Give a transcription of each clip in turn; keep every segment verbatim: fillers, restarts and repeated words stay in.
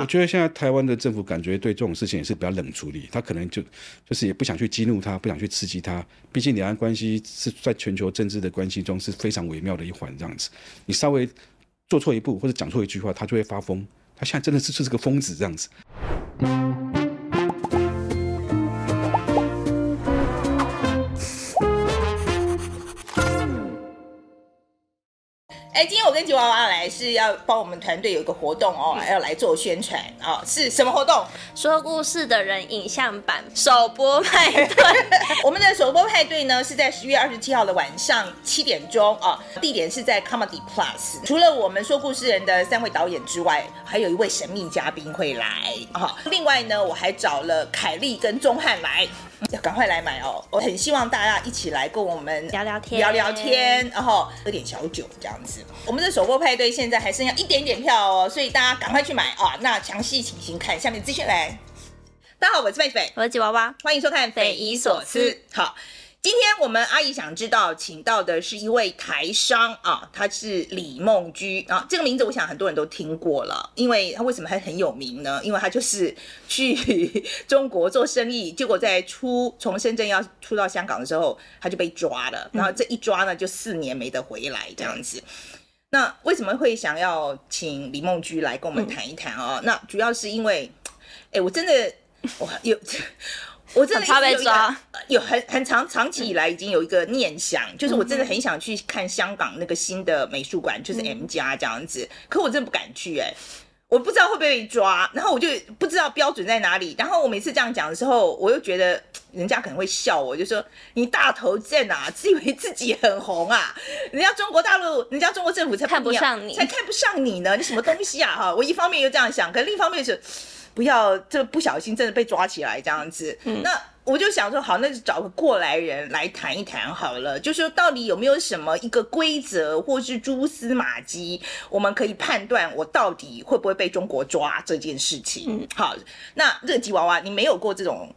我觉得现在台湾的政府感觉对这种事情也是比较冷处理，他可能就就是也不想去激怒他，不想去刺激他。毕竟两岸关系是在全球政治的关系中是非常微妙的一环，这样子，你稍微做错一步或者讲错一句话，他就会发疯。他现在真的是就是个疯子这样子。哎，今天我跟吉娃娃来是要帮我们团队有一个活动哦，要来做宣传哦，是什么活动？说故事的人影像版首播派对。我们的首播派对呢是在十月二十七号的晚上七点钟哦，地点是在 Comedy Plus。除了我们说故事人的三位导演之外，还有一位神秘嘉宾会来哦。另外呢，我还找了凯莉跟钟汉来。要赶快来买哦！我很希望大家一起来跟我们聊聊天，聊聊天，然后喝点小酒这样子。我们的首播派对现在还剩下一点点票哦，所以大家赶快去买啊！那详细情形看下面资讯栏。大家好，我是范菲，我是吉娃娃，欢迎收看《匪夷所思》。好，今天我们阿姨想知道请到的是一位台商啊，他是李梦居啊，这个名字我想很多人都听过了，因为他为什么还很有名呢？因为他就是去中国做生意，结果在出从深圳要出到香港的时候，他就被抓了，然后这一抓呢就四年没得回来这样子。嗯、那为什么会想要请李梦居来跟我们谈一谈啊、哦嗯？那主要是因为，哎，我真的哇有。我真的很怕被抓，有很很长长期以来已经有一个念想，就是我真的很想去看香港那个新的美术馆，就是 M 加这样子，可我真的不敢去哎、欸，我不知道会不会被抓，然后我就不知道标准在哪里，然后我每次这样讲的时候，我又觉得人家可能会笑我，就说你大头症啊，自以为自己很红啊，人家中国大陆，人家中国政府才看不上你，才看不上你呢，你什么东西啊哈！我一方面又这样想，可另一方面是。不要这不小心真的被抓起来这样子、嗯、那我就想说好，那就找个过来人来谈一谈好了，就是说到底有没有什么一个规则或是蛛丝马迹，我们可以判断我到底会不会被中国抓这件事情、嗯、好，那这个吉娃娃你没有过这种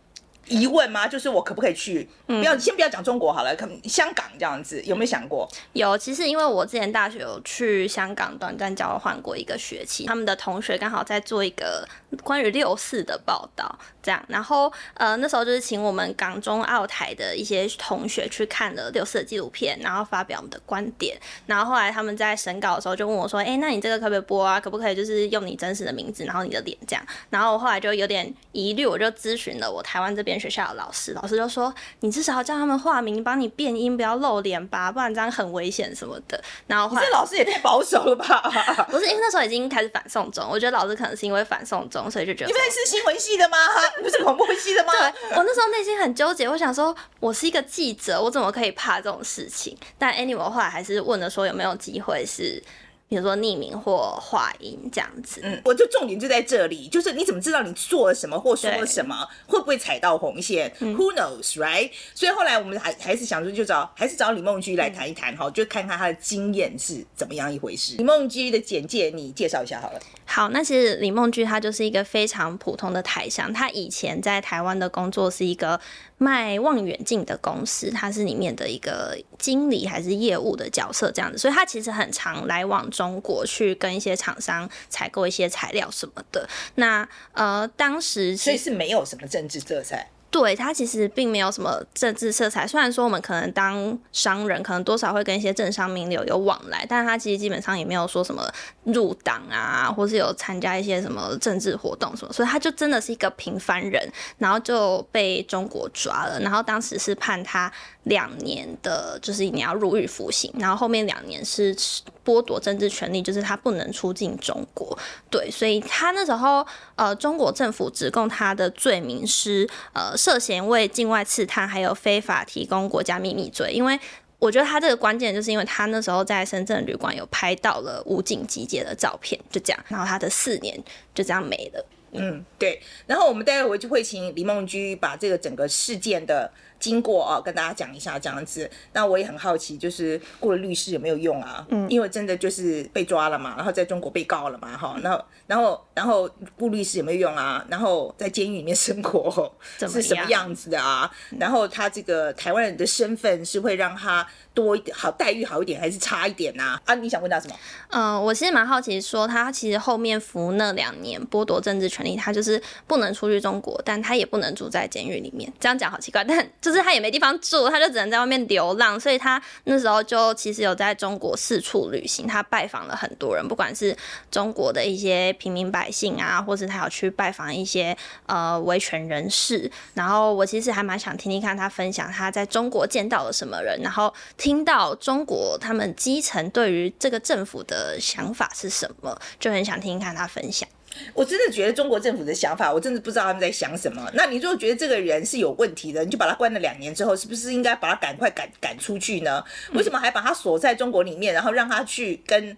疑问吗？就是我可不可以去？不要，先不要讲中国好了，香港这样子有没有想过？有，其实因为我之前大学有去香港短暂交换过一个学期，他们的同学刚好在做一个关于六四的报道，这样，然后呃那时候就是请我们港中澳台的一些同学去看了六四的纪录片，然后发表我们的观点，然后后来他们在审稿的时候就问我说，哎、欸，那你这个可不可以播啊？可不可以就是用你真实的名字，然后你的脸这样？然后我后来就有点疑虑，我就咨询了我台湾这边。学校的老师，老师就说你至少要叫他们化名，帮你变音，不要露脸吧，不然这样很危险什么的。然后，你这老师也太保守了吧？不是，因为那时候已经开始反送中，我觉得老师可能是因为反送中，所以就觉得你们是新闻系的吗？你们是恐怖系的吗？对，我那时候内心很纠结，我想说我是一个记者，我怎么可以怕这种事情？但 anyway， 我后来还是问了说有没有机会是。比如说匿名或化音这样子，嗯，我就重点就在这里，就是你怎么知道你做了什么或说了什么，会不会踩到红线、嗯、？Who knows, right？ 所以后来我们还还是想说，就找还是找李梦居来谈一谈哈、嗯，就看看他的经验是怎么样一回事。李梦居的简介你介绍一下好了。好，那其实李梦居他就是一个非常普通的台商，他以前在台湾的工作是一个。卖望远镜的公司，他是里面的一个经理还是业务的角色这样子，所以他其实很常来往中国去跟一些厂商采购一些材料什么的。那呃，当时所以是没有什么政治色彩。对，他其实并没有什么政治色彩，虽然说我们可能当商人可能多少会跟一些政商名流有往来，但他其实基本上也没有说什么入党啊或是有参加一些什么政治活动什么，所以他就真的是一个平凡人，然后就被中国抓了，然后当时是判他两年的就是你要入狱服刑，然后后面两年是剥夺政治权利，就是他不能出境中国。对，所以他那时候呃，中国政府指控他的罪名是呃涉嫌为境外刺探还有非法提供国家秘密罪，因为我觉得他这个关键就是因为他那时候在深圳旅馆有拍到了武警集结的照片，就这样，然后他的四年就这样没了。嗯，对。然后我们待会就会请李梦居把这个整个事件的经过啊跟大家讲一下这样子。那我也很好奇，就是雇了律师有没有用啊？嗯，因为真的就是被抓了嘛，然后在中国被告了嘛，哈，然后然后然后雇律师有没有用啊？然后在监狱里面生活是什么样子的啊？然后他这个台湾人的身份是会让他多好待遇好一点，还是差一点啊？啊，你想问他什么？嗯、呃，我其实蛮好奇说，他其实后面服那两年剥夺政治权。他就是不能出去中国，但他也不能住在监狱里面。这样讲好奇怪，但就是他也没地方住，他就只能在外面流浪。所以他那时候就其实有在中国四处旅行，他拜访了很多人，不管是中国的一些平民百姓啊，或是他有去拜访一些呃维权人士。然后我其实还蛮想听听看他分享他在中国见到了什么人，然后听到中国他们基层对于这个政府的想法是什么，就很想听听看他分享。我真的觉得中国政府的想法，我真的不知道他们在想什么。那你如果觉得这个人是有问题的，你就把他关了两年之后，是不是应该把他赶快赶赶出去呢？为什么还把他锁在中国里面，然后让他去跟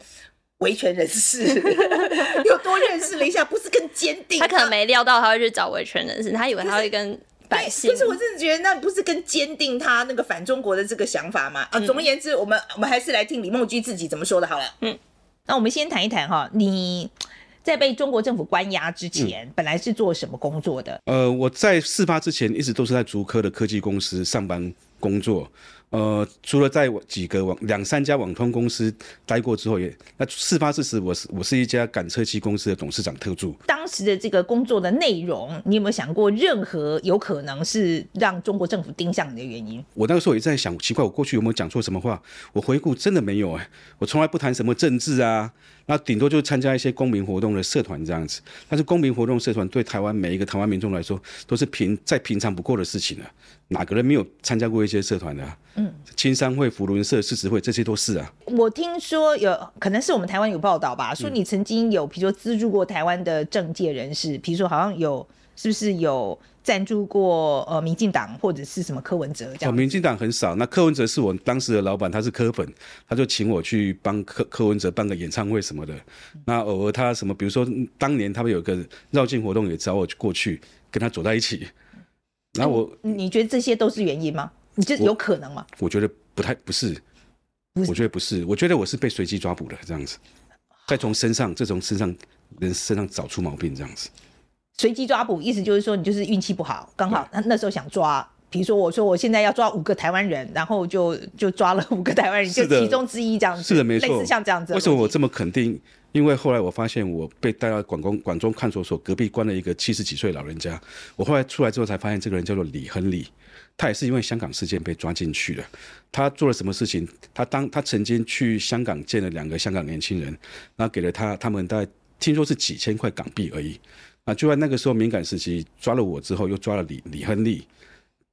维权人士又多认识了一下？不是更坚定？他可能没料到他会去找维权人士，他以为他会跟。对，就是我真的觉得那不是更坚定他那个反中国的这个想法吗？啊，总而言之，我们我们还是来听李梦居自己怎么说的好了。嗯，那我们先谈一谈哈，你。在被中国政府关押之前、嗯、本来是做什么工作的？呃，我在事发之前一直都是在竹科的科技公司上班工作，呃，除了在几个网两三家网通公司待过之后也，那事发之时我是我是一家感测器公司的董事长特助。当时的这个工作的内容，你有没有想过任何有可能是让中国政府盯上你的原因？我那个时候也在想，奇怪，我过去有没有讲错什么话？我回顾真的没有、欸、我从来不谈什么政治啊。那顶多就参加一些公民活动的社团这样子，但是公民活动社团对台湾每一个台湾民众来说都是平再平常不过的事情了、啊。哪个人没有参加过一些社团的、啊？嗯，青商会、扶轮社、市值会这些都是啊。我听说有可能是我们台湾有报道吧，说你曾经有比如说资助过台湾的政界人士，比如说好像有是不是有赞助过呃民进党或者是什么柯文哲这样、哦？民进党很少，那柯文哲是我当时的老板，他是柯粉，他就请我去帮 柯, 柯文哲办个演唱会什么的。那偶尔他什么，比如说当年他们有个绕境活动，也找我过去跟他走在一起。然后我、嗯，你觉得这些都是原因吗？你觉得有可能吗？我, 我觉得不太不是，不是，我觉得不是，我觉得我是被随机抓捕的这样子，再从身上这从身上人身上找出毛病这样子。随机抓捕意思就是说你就是运气不好，刚好那时候想抓，比如说我说我现在要抓五个台湾人，然后就就抓了五个台湾人，就其中之一这样子。是的，没错，类似像这样子。为什么我这么肯定？因为后来我发现我被带到广东广东看守所隔壁关了一个七十几岁老人家，我后来出来之后才发现这个人叫做李亨利，他也是因为香港事件被抓进去了。他做了什么事情？他当他曾经去香港见了两个香港年轻人，那给了他他们大概听说是几千块港币而已。啊，就在那个时候敏感时期抓了我之后，又抓了 李, 李亨利。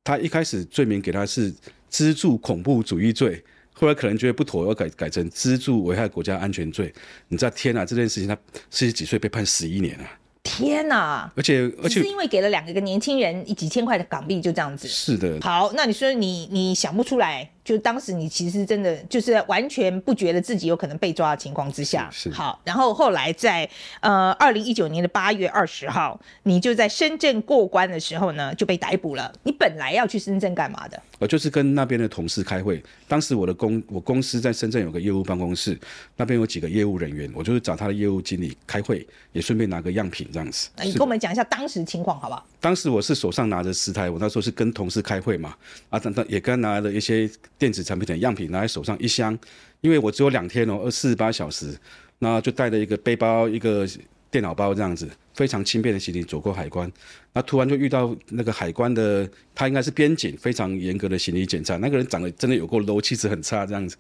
他一开始罪名给他是资助恐怖主义罪，后来可能觉得不妥，要 改, 改成资助危害国家安全罪。你知道，天啊，这件事情他四十几岁被判十一年啊！天啊！而且而且是因为给了两个年轻人几千块的港币，就这样子。是的。好，那你说你你想不出来，就当时你其实真的就是完全不觉得自己有可能被抓的情况之下。是。是好，然后后来在呃二零一九年的八月二十号，你就在深圳过关的时候呢就被逮捕了。你本来要去深圳干嘛的？我就是跟那边的同事开会。当时我的公我公司在深圳有个业务办公室，那边有几个业务人员，我就是找他的业务经理开会，也顺便拿个样品。这样子，你跟我们讲一下当时情况好不好？当时我是手上拿着食材，我那时候是跟同事开会嘛，啊，也跟拿了一些电子产品的样品拿在手上一箱，因为我只有两天哦，四十八小时，那就带了一个背包、一个电脑包这样子，非常轻便的行李走过海关，那突然就遇到那个海关的，他应该是边检非常严格的行李检查，那个人长得真的有够 low， 气质很差这样子。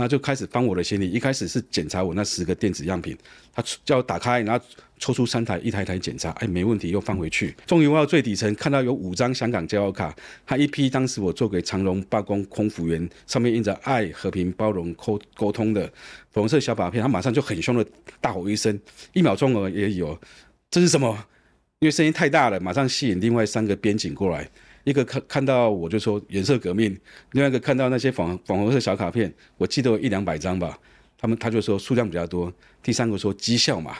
那就开始翻我的行李，一开始是检查我那十个电子样品，他叫我打开，然后抽出三台，一台一台检查，哎，没问题，又放回去。终于到最底层，看到有五张香港骄傲卡，他一批当时我做给长荣罢工空服员，上面印着爱、和平、包容、沟沟通的粉红色小卡片，他马上就很凶的大吼一声，一秒钟而也有，这是什么？因为声音太大了，马上吸引另外三个边警过来。一个看到我就说颜色革命，另外一个看到那些粉红色小卡片，我记得有一两百张吧，他们他就说数量比较多，第三个说绩效嘛，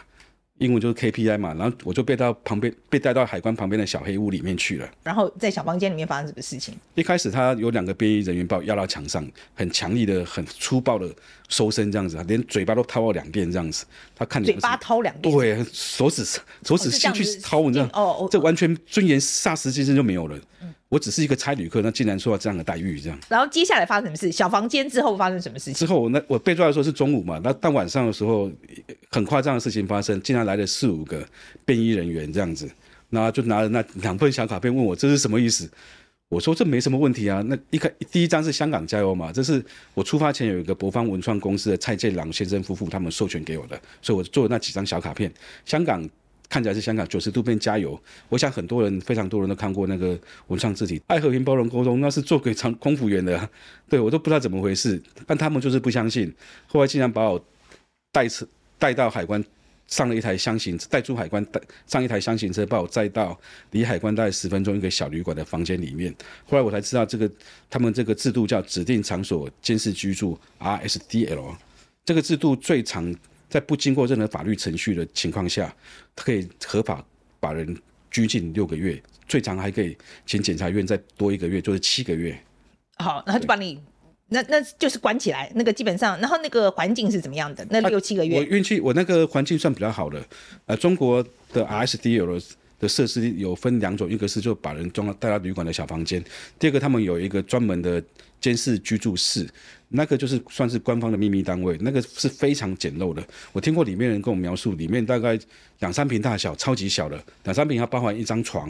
英文就是 K P I 嘛，然后我就被到旁边被带到海关旁边的小黑屋里面去了。然后在小房间里面发生什么事情？一开始他有两个便衣人员把我压到墙上，很强力的、很粗暴的搜身这样子，连嘴巴都掏了两遍这样子。他看你嘴巴掏两遍，对，手指手指进去掏，你知道，哦哦，这完全尊严霎时之间就没有了。嗯，我只是一个差旅客，那竟然受到这样的待遇，这样。然后接下来发生什么事？小房间之后发生什么事情？之后那我被抓的时候是中午嘛，那但晚上的时候很夸张的事情发生，竟然来了四五个便衣人员这样子，那就拿着那两份小卡片问我这是什么意思？我说这没什么问题啊。那一开第一张是香港加油嘛，这是我出发前有一个博方文创公司的蔡建朗先生夫妇他们授权给我的，所以我做了那几张小卡片，香港。看起来是香港九十度变加油，我想很多人非常多人都看过那个文创字体，爱和平包容沟通，那是做给空服员的，对，我都不知道怎么回事，但他们就是不相信，后来竟然把我 带, 带到海关，上了一台箱型，带出海关上一台箱型车，把我载到离海关大概十分钟一个小旅馆的房间里面，后来我才知道这个他们这个制度叫指定场所监视居住 R S D L， 这个制度最长在不经过任何法律程序的情况下，他可以合法把人拘禁六个月，最长还可以请检察院再多一个月，就是七个月。好，然后就把你那那就是关起来，那个基本上，然后那个环境是怎么样的？那六七个月，啊、我运气，我那个环境算比较好的。呃，中国的 R S D L 的设施有分两种，一个是就把人装带到旅馆的小房间，第二个他们有一个专门的监视居住室。那个就是算是官方的秘密单位，那个是非常简陋的。我听过里面人跟我描述，里面大概两三平大小，超级小的，两三平还包含一张床，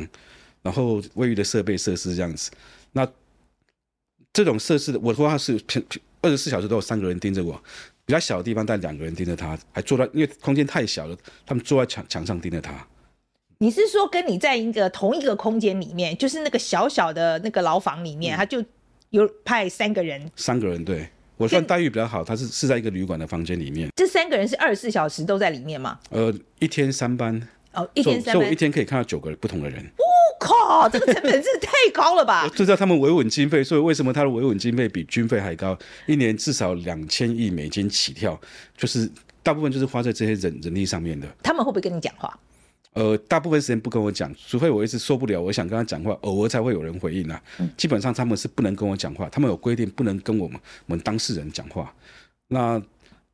然后卫浴的设备设施这样子。那这种设施的，我说他是二十四小时都有三个人盯着我，比较小的地方带两个人盯着他，还坐在因为空间太小了，他们坐在墙墙上盯着他。你是说跟你在一个同一个空间里面，就是那个小小的那个牢房里面，嗯、他就。有派三个人，三个人对我算待遇比较好，他 是, 是在一个旅馆的房间里面。这三个人是二十四小时都在里面吗？呃，一天三班哦，一天三班，所以我一天可以看到九个不同的人。哦靠，这个成本真是太高了吧！我知道他们维稳经费，所以为什么他的维稳经费比军费还高？一年至少两千亿美金起跳，就是大部分就是花在这些人人力上面的。他们会不会跟你讲话？呃，大部分时间不跟我讲，除非我一直受不了，我想跟他讲话，偶尔才会有人回应啊。嗯、基本上他们是不能跟我讲话，他们有规定不能跟我们我们当事人讲话。那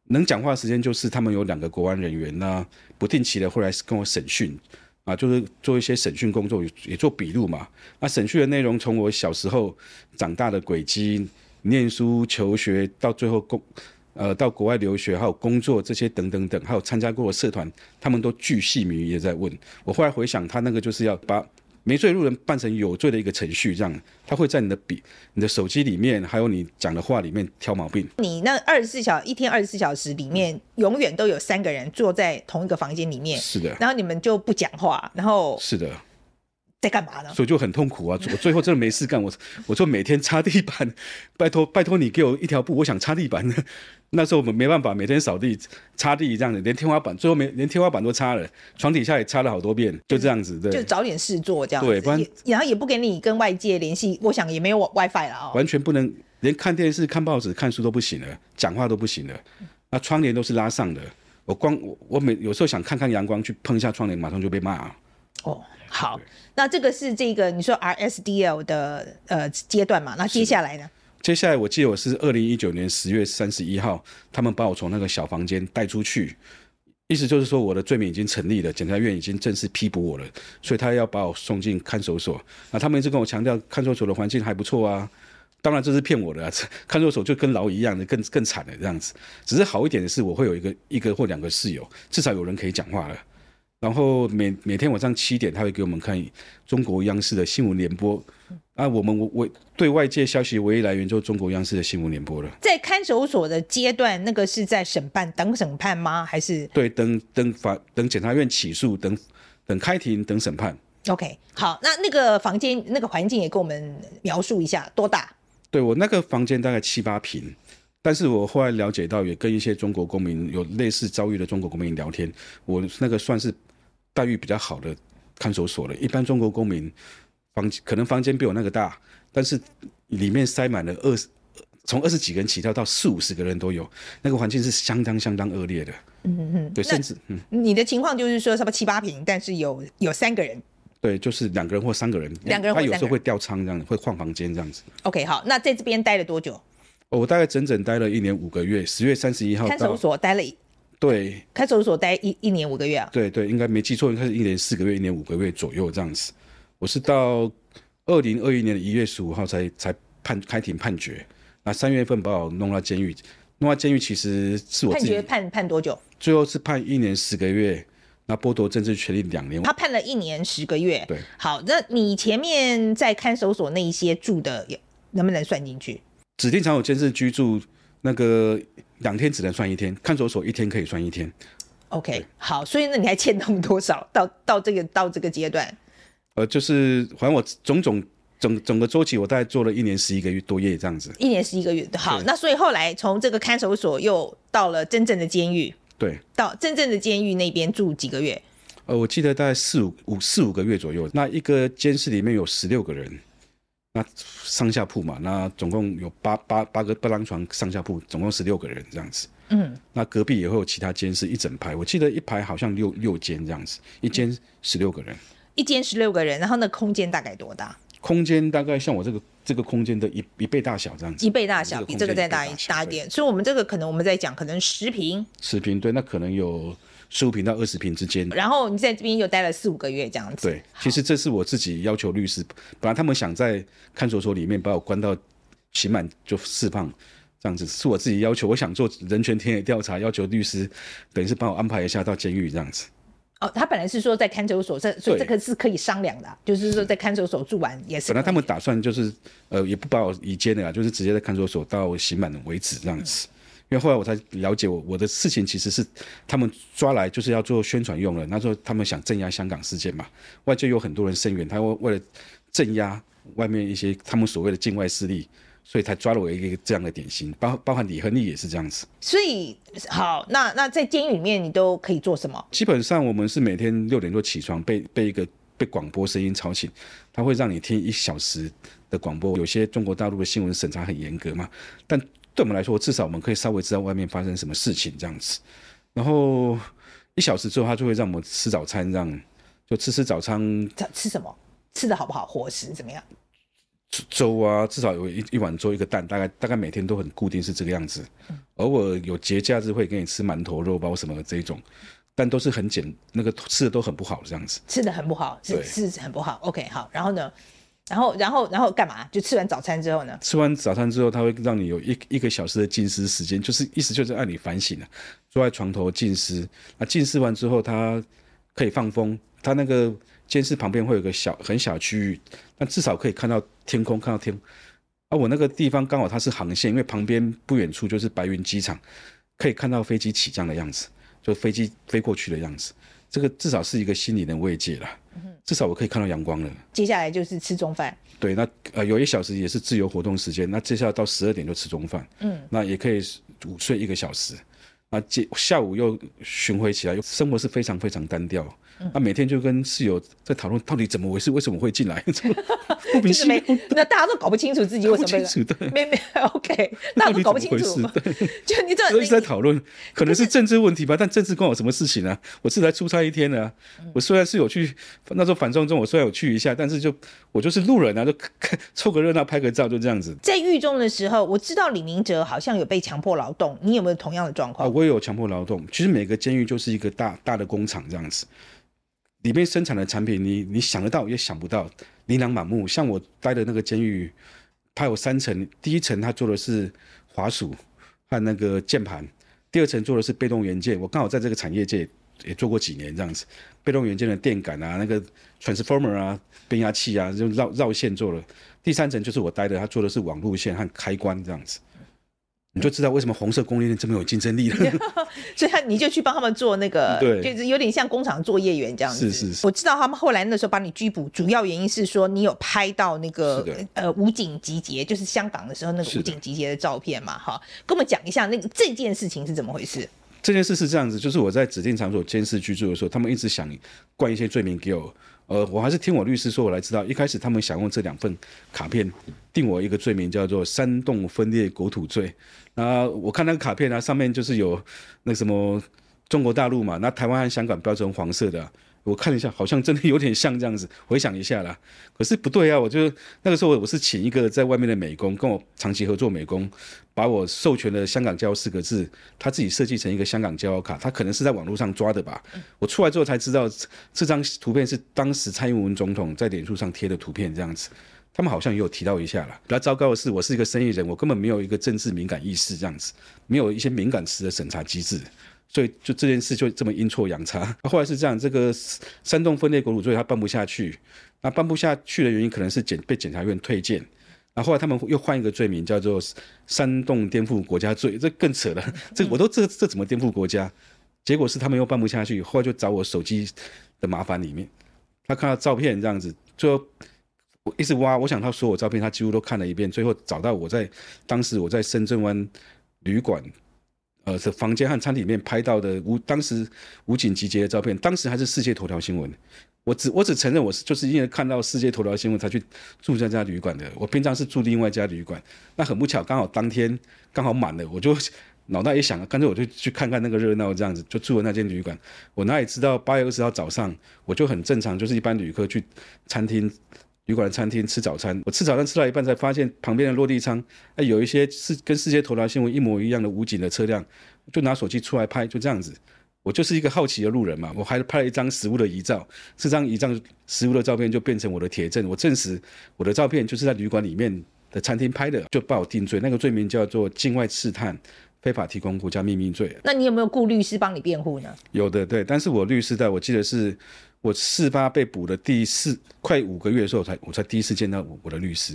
能讲话的时间就是他们有两个国安人员，那不定期的会来跟我审讯啊，就是做一些审讯工作，也做笔录嘛。那审讯的内容从我小时候长大的轨迹、念书、求学，到最后工呃，到国外留学，还有工作这些等等等，还有参加过的社团，他们都巨细靡遗也在问我。后来回想，他那个就是要把没罪路人办成有罪的一个程序，这样他会在你的笔、你的手机里面，还有你讲的话里面挑毛病。你那二十四小一天二十四小时里面，永远都有三个人坐在同一个房间里面，是的。然后你们就不讲话，然后是的。在干嘛呢？所以就很痛苦啊！我最后真的没事干，我我就每天擦地板，拜托拜托你给我一条布，我想擦地板。那时候我们没办法，每天扫地、擦地这样子，连天花板最后没连天花板都擦了，床底下也擦了好多遍，就这样子，对，就找点事做这样子。对，不然然后也不给你跟外界联系，我想也没有 WiFi 了、哦、完全不能，连看电视、看报纸、看书都不行了，讲话都不行了，那窗帘都是拉上的，我光我我每有时候想看看阳光，去碰一下窗帘，马上就被骂、啊。哦，好，那这个是这个你说 R S D L 的呃阶段嘛？那接下来呢？接下来我记得我是二零一九年十月三十一号，他们把我从那个小房间带出去，意思就是说我的罪名已经成立了，检察院已经正式批捕我了，所以他要把我送进看守所。那他们一直跟我强调看守所的环境还不错啊，当然这是骗我的、啊，看守所就跟牢一样的，更更惨的这样子。只是好一点的是，我会有一个一个或两个室友，至少有人可以讲话了。然后 每, 每天晚上七点，他会给我们看中国央视的新闻联播。啊，我们我我对外界消息唯一来源就是中国央视的新闻联播了。在看守所的阶段，那个是在审判等审判吗？还是对等等法等检察院起诉等等开庭等审判 ？OK， 好，那那个房间那个环境也给我们描述一下，多大？对我那个房间大概七八平。但是我后来了解到，也跟一些中国公民有类似遭遇的中国公民聊天，我那个算是待遇比较好的看守所了。一般中国公民房可能房间比我那个大，但是里面塞满了从二十几个人起跳到四五十个人都有，那个环境是相当相当恶劣的。嗯嗯，对，甚至、嗯、你的情况就是说差不多七八坪，但是有有三个人。对，就是两个人或三个人，两个人或三个人，他有时候会调仓这样子，会换房间这样子。OK， 好，那在这边待了多久？哦、我大概整整待了一年五个月，十月三十一号到看守所待了一。对，看守所待 一, 一年五个月啊？对对，应该没记错，应该是一年四个月，一年五个月左右这样子。我是到二零二一年的一月十五号才才判开庭判决，那三月份把我弄到监狱，弄到监狱其实是我自己判决判判多久？最后是判一年十个月。那剥夺政治权利两年，他判了一年十个月。对，好，那你前面在看守所那一些住的，能不能算进去？指定场所监视居住那个两天只能算一天，看守所一天可以算一天。OK， 好，所以那你还欠他们多少？到到这个到这个阶段，呃，就是还我种种。整, 整个周期我大概做了一年十一个月多月这样子，一年十一个月。好，那所以后来从这个看守所又到了真正的监狱。对，到真正的监狱那边住几个月？呃，我记得大概四 五, 五, 四五个月左右。那一个监室里面有十六个人，那上下铺嘛，那总共有 八, 八, 八个八张床，上下铺总共十六个人这样子。嗯，那隔壁也会有其他监室一整排，我记得一排好像 六, 六间这样子，一间十六个人，一间十六个人。然后那空间大概多大？空间大概像我这个这个空间的 一, 一倍大小这样子，一倍大小，比这个再大一大一点。所以我们这个可能我们在讲可能十坪，十坪对，那可能有十五坪到二十坪之间。然后你在这边又待了四五个月这样子。对，其实这是我自己要求律师，本来他们想在看守所里面把我关到刑满就释放。这样子是我自己要求，我想做人权田野调查，要求律师等于是帮我安排一下到监狱这样子。哦、他本来是说在看守所，所以这个是可以商量的、啊，就是说在看守所住完也是。本来他们打算就是，呃，也不把我移监了，就是直接在看守所到刑满为止这样子。嗯、因为后来我才了解我，我的事情其实是他们抓来就是要做宣传用了。那时候他们想镇压香港事件嘛，外界有很多人声援，他为了镇压外面一些他们所谓的境外势力。所以才抓了我一个这样的典型，包包含李亨利也是这样子。所以好，那那在监狱里面你都可以做什么？基本上我们是每天六点多起床，被被一个被广播声音吵醒，他会让你听一小时的广播。有些中国大陆的新闻审查很严格嘛，但对我们来说，至少我们可以稍微知道外面发生什么事情这样子。然后一小时之后，他就会让我们吃早餐，这样就吃吃早餐。吃什么？吃的好不好？伙食怎么样？粥啊，至少有 一, 一碗粥一个蛋，大概大概每天都很固定是这个样子。偶尔有节假日会给你吃馒头、肉包什么这一种，但都是很简，那个吃的都很不好这样子。吃的很不好，是是很不好。OK， 好，然后呢，然后然后然后干嘛？就吃完早餐之后呢？吃完早餐之后，他会让你有 一, 一个小时的静思时间，就是意思就是让你反省了、啊，坐在床头静思。那静思完之后，他可以放风，他那个。监视旁边会有个小很小区域，但至少可以看到天空，看到天。啊，我那个地方刚好它是航线，因为旁边不远处就是白云机场，可以看到飞机起降的样子，就飞机飞过去的样子。这个至少是一个心理的慰藉了，至少我可以看到阳光了。接下来就是吃中饭。对，那、呃、有一小时也是自由活动时间，那接下来到十二点就吃中饭。嗯，那也可以午睡一个小时。啊，下午又巡回起来，生活是非常非常单调。那、嗯啊、每天就跟室友在讨论到底怎么回事，为什么会进来？不明显，那大家都搞不清楚自己为什么会进来。没没 ，OK， 大家都搞不清楚。就你这，我一直在讨论，可能是政治问题吧，但政治关我什么事情啊？我是来出差一天的、啊嗯，我虽然是有去，那时候反送中我虽然有去一下，但是就我就是路人啊，就凑个热闹拍个照，就这样子。在狱中的时候，我知道李明哲好像有被强迫劳动，你有没有同样的状况？啊，我有强迫劳动。其实每个监狱就是一个 大, 大的工厂这样子。里面生产的产品 你, 你想得到也想不到，琳琅满目。像我待的那个监狱它有三层，第一层它做的是滑鼠和那个键盘，第二层做的是被动元件，我刚好在这个产业界也做过几年这样子。被动元件的电感啊，那个 transformer 啊，变压器啊，就 绕, 绕线做了。第三层就是我待的，它做的是网路线和开关这样子。你就知道为什么红色供应链这么有竞争力了所以你就去帮他们做那个，就是有点像工厂作业员这样子。是是是，我知道他们后来那时候把你拘捕，主要原因是说你有拍到那个呃武警集结，就是香港的时候那个武警集结的照片嘛。哈，跟我们讲一下那个这件事情是怎么回事。这件事是这样子，就是我在指定场所监视居住的时候，他们一直想灌一些罪名给我，呃，我还是听我律师说，我来知道，一开始他们想用这两份卡片定我一个罪名，叫做煽动分裂国土罪。那我看那个卡片啊，上面就是有那什么中国大陆嘛，那台湾和香港标准黄色的、啊。我看了一下，好像真的有点像这样子，回想一下啦。可是不对啊，我就那个时候我是请一个在外面的美工，跟我长期合作美工，把我授权的香港骄傲四个字，他自己设计成一个香港骄傲卡，他可能是在网络上抓的吧。我出来之后才知道，这张图片是当时蔡英文总统在脸书上贴的图片，这样子。他们好像也有提到一下啦。比较糟糕的是，我是一个生意人，我根本没有一个政治敏感意识，这样子，没有一些敏感词的审查机制。所以就这件事就这么阴错阳差。后来是这样，这个煽动分裂国土罪他办不下去，那办不下去的原因可能是被检察院退件，然 后, 后来他们又换一个罪名叫做煽动颠覆国家罪，这更扯了，这我都这这怎么颠覆国家？结果是他们又办不下去，后来就找我手机的麻烦里面，他看到照片这样子，最后我一直挖，我想他所有照片他几乎都看了一遍，最后找到我在当时我在深圳湾旅馆。呃，房间和餐厅里面拍到的无当时武警集结的照片，当时还是世界头条新闻。我只我只承认我是就是因为看到世界头条新闻才去住这家旅馆的。我平常是住另外一家旅馆，那很不巧，刚好当天刚好满了，我就脑袋一想，干脆我就去看看那个热闹，这样子就住了那间旅馆。我哪里知道八月二十号早上，我就很正常，就是一般旅客去餐厅。旅馆的餐厅吃早餐，我吃早餐吃到一半才发现旁边的落地窗、哎、有一些是跟世界头条新闻一模一样的武警的车辆，就拿手机出来拍，就这样子。我就是一个好奇的路人嘛，我还拍了一张食物的遗照，这张遗照食物的照片就变成我的铁证，我证实我的照片就是在旅馆里面的餐厅拍的，就把我定罪，那个罪名叫做境外刺探非法提供国家秘密罪。那你有没有雇律师帮你辩护呢？有的，对，但是我律师在我记得是我事发被捕的第四快五个月的时候我 才, 我才第一次见到我的律师。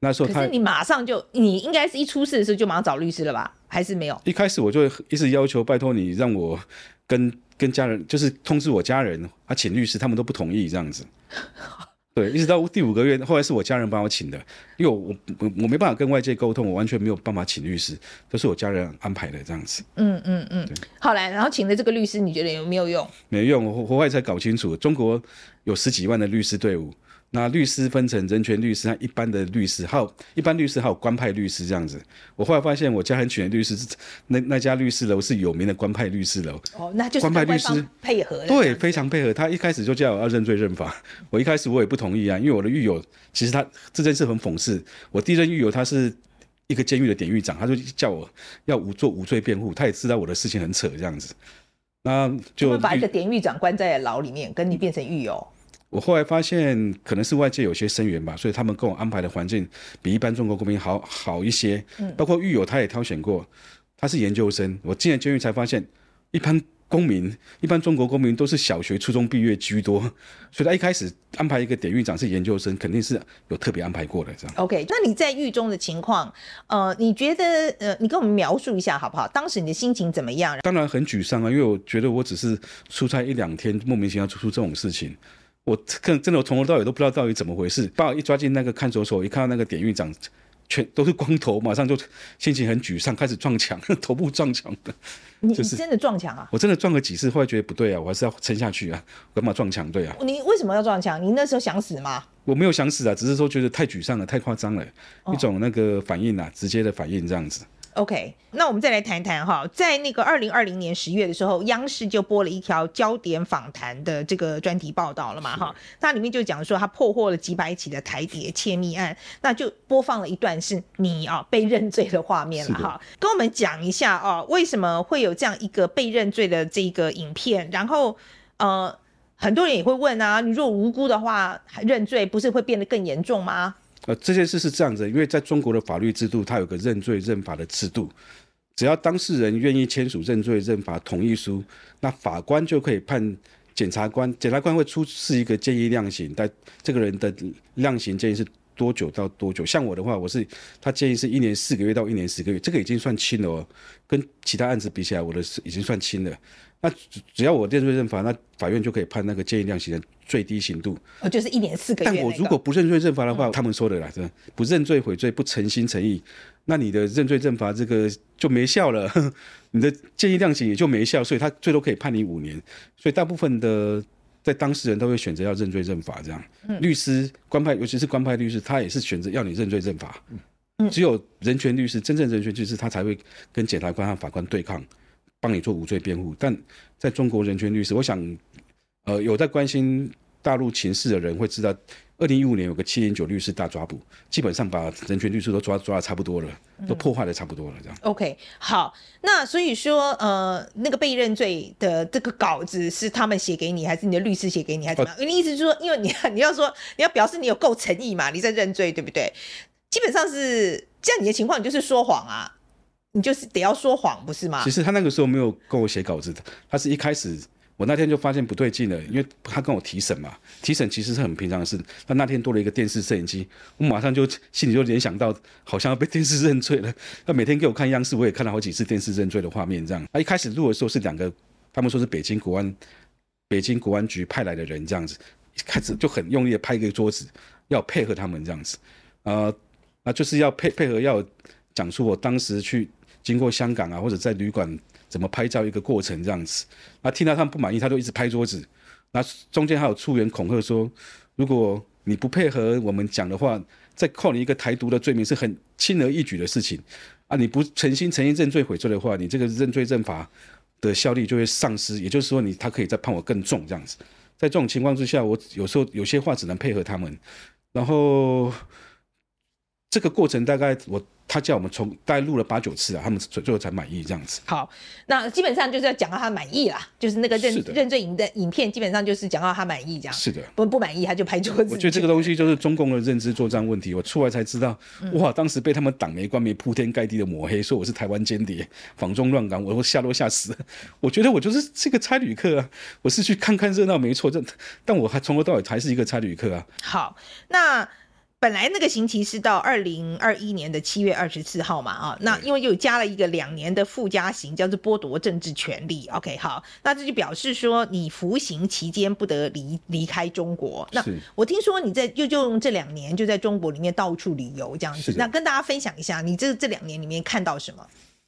那时候他可是你马上就你应该是一出事的时候就马上找律师了吧？还是没有？一开始我就一直要求拜托你让我 跟, 跟家人就是通知我家人、啊、请律师，他们都不同意这样子。对，一直到第五个月，后来是我家人帮我请的，因为 我, 我, 我没办法跟外界沟通，我完全没有办法请律师，都是我家人安排的这样子。嗯嗯嗯。好来，然后请的这个律师，你觉得有没有用？没用，我后来才搞清楚，中国有十几万的律师队伍，那律师分成人权律师和一般的律师，还有一般律师还有官派律师这样子。我后来发现，我家人请的律师，那那家律师楼是有名的官派律师楼。哦，那就是官派律师配合的。对，非常配合。他一开始就叫我要认罪认罚，我一开始我也不同。同意啊，因为我的狱友其实他这件事很讽刺。我第一任狱友他是一个监狱的典狱长，他就叫我要无做无罪辩护，他也知道我的事情很扯这样子。那就他把一个典狱长关在牢里面，跟你变成狱友。我后来发现可能是外界有些声援吧，所以他们跟我安排的环境比一般中国公民 好, 好一些，包括狱友他也挑选过，他是研究生。我进了监狱才发现，一般。公民一般中国公民都是小学初中毕业居多，所以他一开始安排一个典狱长是研究生，肯定是有特别安排过的这样。 OK， 那你在狱中的情况、呃、你觉得、呃、你跟我们描述一下好不好？当时你的心情怎么样？当然很沮丧啊，因为我觉得我只是出差一两天，莫名其妙出出这种事情，我真的从头到尾都不知道到底怎么回事。把我一抓进那个看守所，一看到那个典狱长全都是光头，马上就心情很沮丧，开始撞墙，头部撞墙的。你、就是、你真的撞墙啊？我真的撞了几次，后来觉得不对啊，我还是要撑下去啊，干嘛撞墙？对啊。你为什么要撞墙？你那时候想死吗？我没有想死啊，只是说觉得太沮丧了，太夸张了、哦，一种那个反应啊，直接的反应这样子。OK， 那我们再来谈谈哈，在那个二零二零年十月的时候，央视就播了一条焦点访谈的这个专题报道了嘛哈，它里面就讲说他破获了几百起的台谍窃密案，那就播放了一段是你啊被认罪的画面了哈，跟我们讲一下啊，为什么会有这样一个被认罪的这个影片？然后呃，很多人也会问啊，你如果无辜的话认罪，不是会变得更严重吗？呃，这件事是这样子，因为在中国的法律制度，它有个认罪认罚的制度，只要当事人愿意签署认罪认罚同意书，那法官就可以判检察官，检察官会出示一个建议量刑，但这个人的量刑建议是多久到多久？像我的话，我是他建议是一年四个月到一年十个月，这个已经算轻了哦，跟其他案子比起来，我的已经算轻了。那只要我列罪认罚，那法院就可以判那个建议量刑的最低刑度，哦，就是一年四个月、那個。但我如果不认罪认罚的话，嗯、他们说的啦，真的不认罪悔罪不诚心诚意，那你的认罪认罚这个就没效了，你的建议量刑也就没效，所以他最多可以判你五年。所以大部分的在当事人都会选择要认罪认罚这样。嗯、律师官派，尤其是官派律师，他也是选择要你认罪认罚。嗯、只有人权律师，真正人权律师，他才会跟检察官和法官对抗。帮你做无罪辩护，但在中国人权律师，我想，呃，有在关心大陆情势的人会知道，二零一五年有个七零九律师大抓捕，基本上把人权律师都抓抓的差不多了，都破坏的差不多了，这样。嗯、OK， 好，那所以说，呃，那个被认罪的这个稿子是他们写给你，还是你的律师写给你，还是怎么样？呃、你意思就是说，因为你你要说你要表示你有够诚意嘛，你在认罪，对不对？基本上是这样，你的情况你就是说谎啊。你就是得要说谎，不是吗？其实他那个时候没有跟我写稿子的，他是一开始我那天就发现不对劲了，因为他跟我提审嘛，提审其实是很平常的事。他那天多了一个电视摄影机，我马上就心里就联想到好像要被电视认罪了。他每天给我看央视，我也看了好几次电视认罪的画面这样。他一开始录的时候是两个，他们说是北京国安北京国安局派来的人这样子，一开始就很用力的拍一个桌子，要配合他们这样子，呃，那就是要配配合要讲述我当时去。经过香港啊，或者在旅馆怎么拍照一个过程这样子，那听到他们不满意，他就一直拍桌子。那中间还有出言恐吓说，如果你不配合我们讲的话，再扣你一个台独的罪名是很轻而易举的事情啊！你不诚心诚意认罪悔罪的话，你这个认罪认罚的效力就会丧失，也就是说你他可以再判我更重这样子。在这种情况之下，我有时候有些话只能配合他们，然后。这个过程大概我他叫我们从大概录了八九次啊，他们最后才满意这样子。好，那基本上就是要讲到他满意啦，就是那个 认, 认罪的影片基本上就是讲到他满意这样。是的，不不满意他就拍桌子。我觉得这个东西就是中共的认知作战问题。我出来才知道，哇，当时被他们党媒官媒铺天盖地的抹黑，说我是台湾间谍、访中乱港，我吓都吓死了。我觉得我就是这个差旅客啊，我是去看看热闹没错，但我还从头到尾还是一个差旅客啊。好，那。本来那个刑期是到二零二一年的七月二十四号嘛，啊，那因为又加了一个两年的附加刑，叫做剥夺政治权利。OK， 好，那这就表示说你服刑期间不得离离开中国。那我听说你在又就用这两年就在中国里面到处旅游这样子，那跟大家分享一下你这这两年里面看到什么？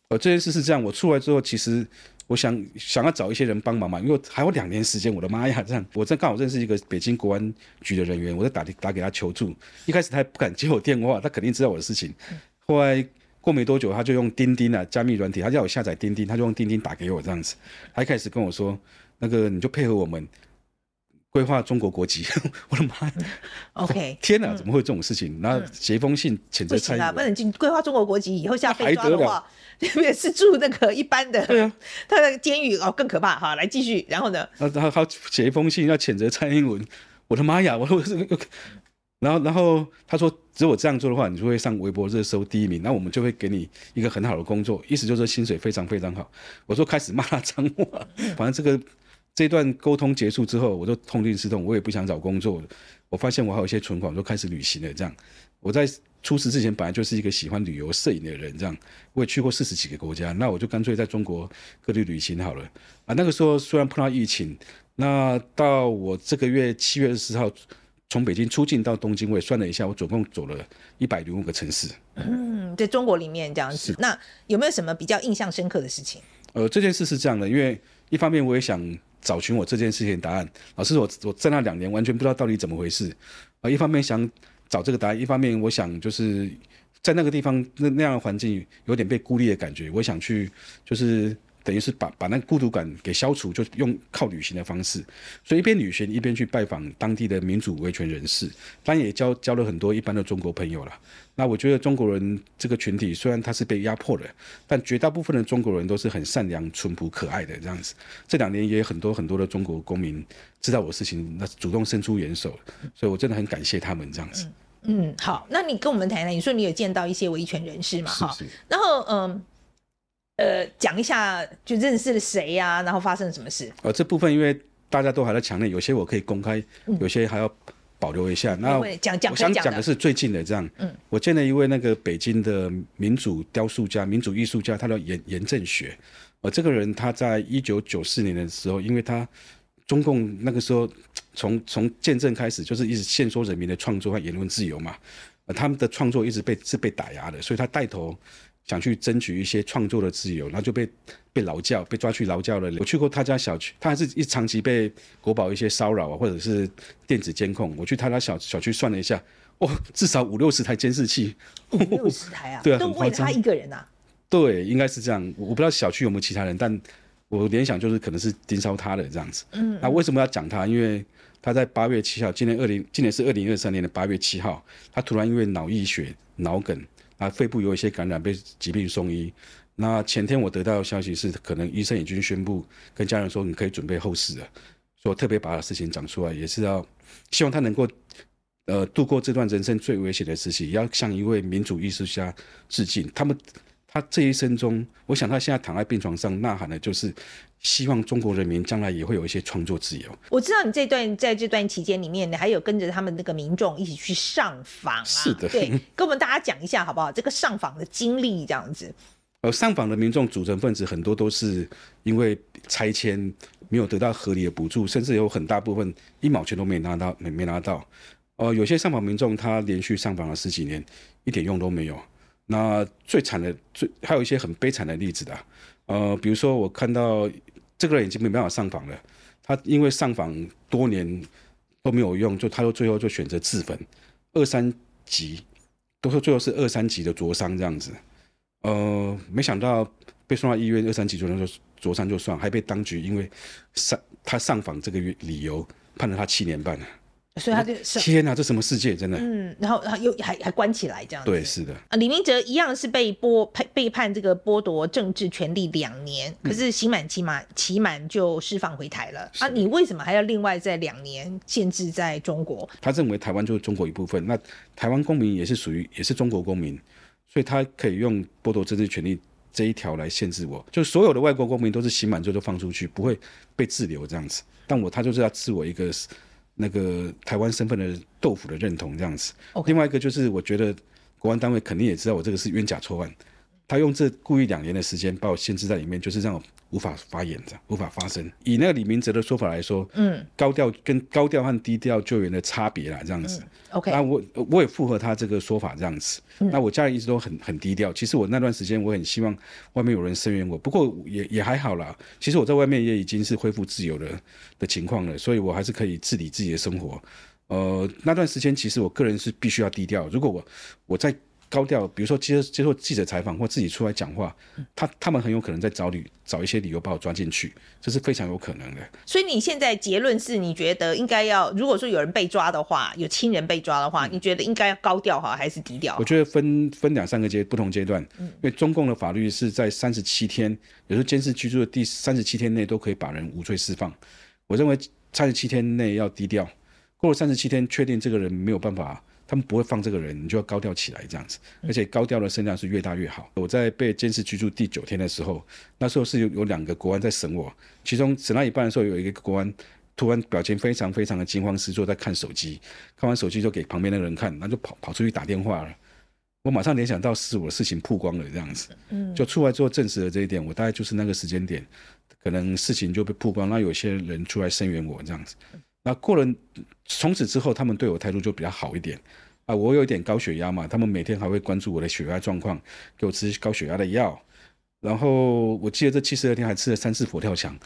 呃，这件事是这样，我出来之后其实。我想想要找一些人帮忙嘛，因为还有两年时间，我的妈呀！这样，我刚好认识一个北京国安局的人员，我在 打, 打给他求助。一开始他不敢接我电话，他肯定知道我的事情。后来过没多久，他就用钉钉啊，加密软体，他叫我下载钉钉，他就用钉钉打给我这样子。他一开始跟我说，那个你就配合我们规划中国国籍。我的妈呀 ！OK， 天哪、啊，怎么会有这种事情？嗯、然后写一封信谴责蔡英文，不能进规划中国国籍，以后下被抓的话。特别是住那个一般的，对啊，他的监狱哦更可怕哈。来继续，然后呢？他他他写一封信要谴责蔡英文，我的妈呀！我我然后然后他说，只有我这样做的话，你就会上微博热搜第一名，那我们就会给你一个很好的工作，意思就是薪水非常非常好。我说开始骂他脏话，反正这个这段沟通结束之后，我就痛定思痛，我也不想找工作，我发现我还有一些存款，我就开始旅行了。这样我在。出事之前本来就是一个喜欢旅游摄影的人，这样我也去过四十几个国家，那我就干脆在中国各地旅行好了啊。那个时候虽然碰到疫情，那到我这个月七月二十四号从北京出境到东京，我也算了一下，我总共走了一百零五个城市。嗯，在中国里面这样子，那有没有什么比较印象深刻的事情？呃，这件事是这样的，因为一方面我也想找寻我这件事情的答案，老实说我我在那两年完全不知道到底怎么回事啊、呃。一方面想。找这个答案，一方面我想就是在那个地方那那样的环境有点被孤立的感觉，我想去就是等于是把把那个孤独感给消除，就用靠旅行的方式，所以一边旅行一边去拜访当地的民主维权人士，当然也交交了很多一般的中国朋友啦。那我觉得中国人这个群体虽然他是被压迫的，但绝大部分的中国人都是很善良、淳朴、可爱的这样子。这两年也很多很多的中国公民知道我的事情，那主动伸出援手，所以我真的很感谢他们这样子。嗯，嗯好，那你跟我们谈谈，你说你有见到一些维权人士嘛？哈，然后嗯呃，讲一下就认识了谁呀、啊？然后发生了什么事？呃，这部分因为大家都还在墙内，有些我可以公开，有些还要。保留一下。那我想讲的是最近的这样，嗯，我见了一位那个北京的民主雕塑家、民主艺术家，他叫严严正学。呃，这个人他在一九九四年的时候，因为他中共那个时候从从建政开始，就是一直限缩人民的创作和言论自由嘛，呃，他们的创作一直被是被打压的，所以他带头想去争取一些创作的自由，然后就被被劳教，被抓去劳教了。我去过他家小区，他还是一长期被国保一些骚扰啊，或者是电子监控。我去他家小小区算了一下，哦，至少五六十台监视器，五六十台啊，对啊，都为了他一个人啊。对，应该是这样。我不知道小区有没有其他人，但我联想就是可能是盯梢他的这样子。嗯，那为什么要讲他？因为他在八月七号，今年二零，今年是二零二三年的八月七号，他突然因为脑溢血、脑梗。啊，肺部有一些感染，被疾病送医。那前天我得到的消息是，可能医生已经宣布跟家人说，你可以准备后事了。所以特别把他的事情讲出来，也是要希望他能够，呃，度过这段人生最危险的时期，也要向一位民主艺术家致敬。他们，他这一生中，我想他现在躺在病床上呐喊的就是，希望中国人民将来也会有一些创作自由。我知道你这段在这段期间里面，你还有跟着他们那个民众一起去上访啊，是的，对，跟我们大家讲一下好不好？这个上访的经历这样子。呃，上访的民众组成分子很多都是因为拆迁没有得到合理的补助，甚至有很大部分一毛钱都没拿到，没没拿到。呃，有些上访民众他连续上访了十几年，一点用都没有。那最惨的，最还有一些很悲惨的例子的啊。呃，比如说我看到这个人已经没办法上访了，他因为上访多年都没有用，就他最后就选择自焚，二三级，都说最后是二三级的灼伤这样子。呃，没想到被送到医院，二三级灼伤就灼伤就算，还被当局因为上他上访这个理由判了他七年半。所以他就天哪，这什么世界真的？嗯，然后又 还, 还关起来这样子。对，是的。啊，李明哲一样是被剥被判这个剥夺政治权利两年，可是刑满期满期满就释放回台了。啊，你为什么还要另外在两年限制在中国？他认为台湾就是中国一部分，那台湾公民也是属于也是中国公民，所以他可以用剥夺政治权利这一条来限制我，就所有的外国公民都是刑满之后就放出去，不会被滞留这样子。但我他就是要赐我一个。那个台湾身份的豆腐的认同这样子， okay. 另外一个就是我觉得国安单位肯定也知道我这个是冤假错案，他用这故意两年的时间把我限制在里面，就是让我无法发言的，无法发声。以那个李明哲的说法来说，嗯，高调跟高调和低调救援的差别啦，这样子。嗯 okay. 那我我也符合他这个说法这样子。嗯、那我家人一直都很很低调，其实我那段时间我很希望外面有人声援我，不过也也还好啦。其实我在外面也已经是恢复自由的的情况了，所以我还是可以自理自己的生活。呃，那段时间其实我个人是必须要低调，如果我我在。高调，比如说接接受记者采访或自己出来讲话，他他们很有可能在找理找一些理由把我抓进去，这是非常有可能的。所以你现在结论是，你觉得应该要，如果说有人被抓的话，有亲人被抓的话，嗯、你觉得应该要高调好还是低调好？我觉得分分两三个阶不同阶段，因为中共的法律是在三十七天，也就是监视居住的第三十七天内都可以把人无罪释放。我认为三十七天内要低调，过了三十七天确定这个人没有办法。他们不会放这个人，你就要高调起来这样子，而且高调的声量是越大越好。我在被监视居住第九天的时候，那时候是有有两个国安在审我，其中审到一半的时候，有一个国安突然表情非常非常的惊慌失措，在看手机，看完手机就给旁边那个人看，那就跑跑出去打电话了。我马上联想到是我的事情曝光了这样子，就出来之后证实了这一点。我大概就是那个时间点，可能事情就被曝光，那有些人出来声援我这样子。那过了，从此之后他们对我态度就比较好一点啊。我有一点高血压嘛，他们每天还会关注我的血压状况，给我吃高血压的药。然后我记得这七十二天还吃了三次佛跳墙，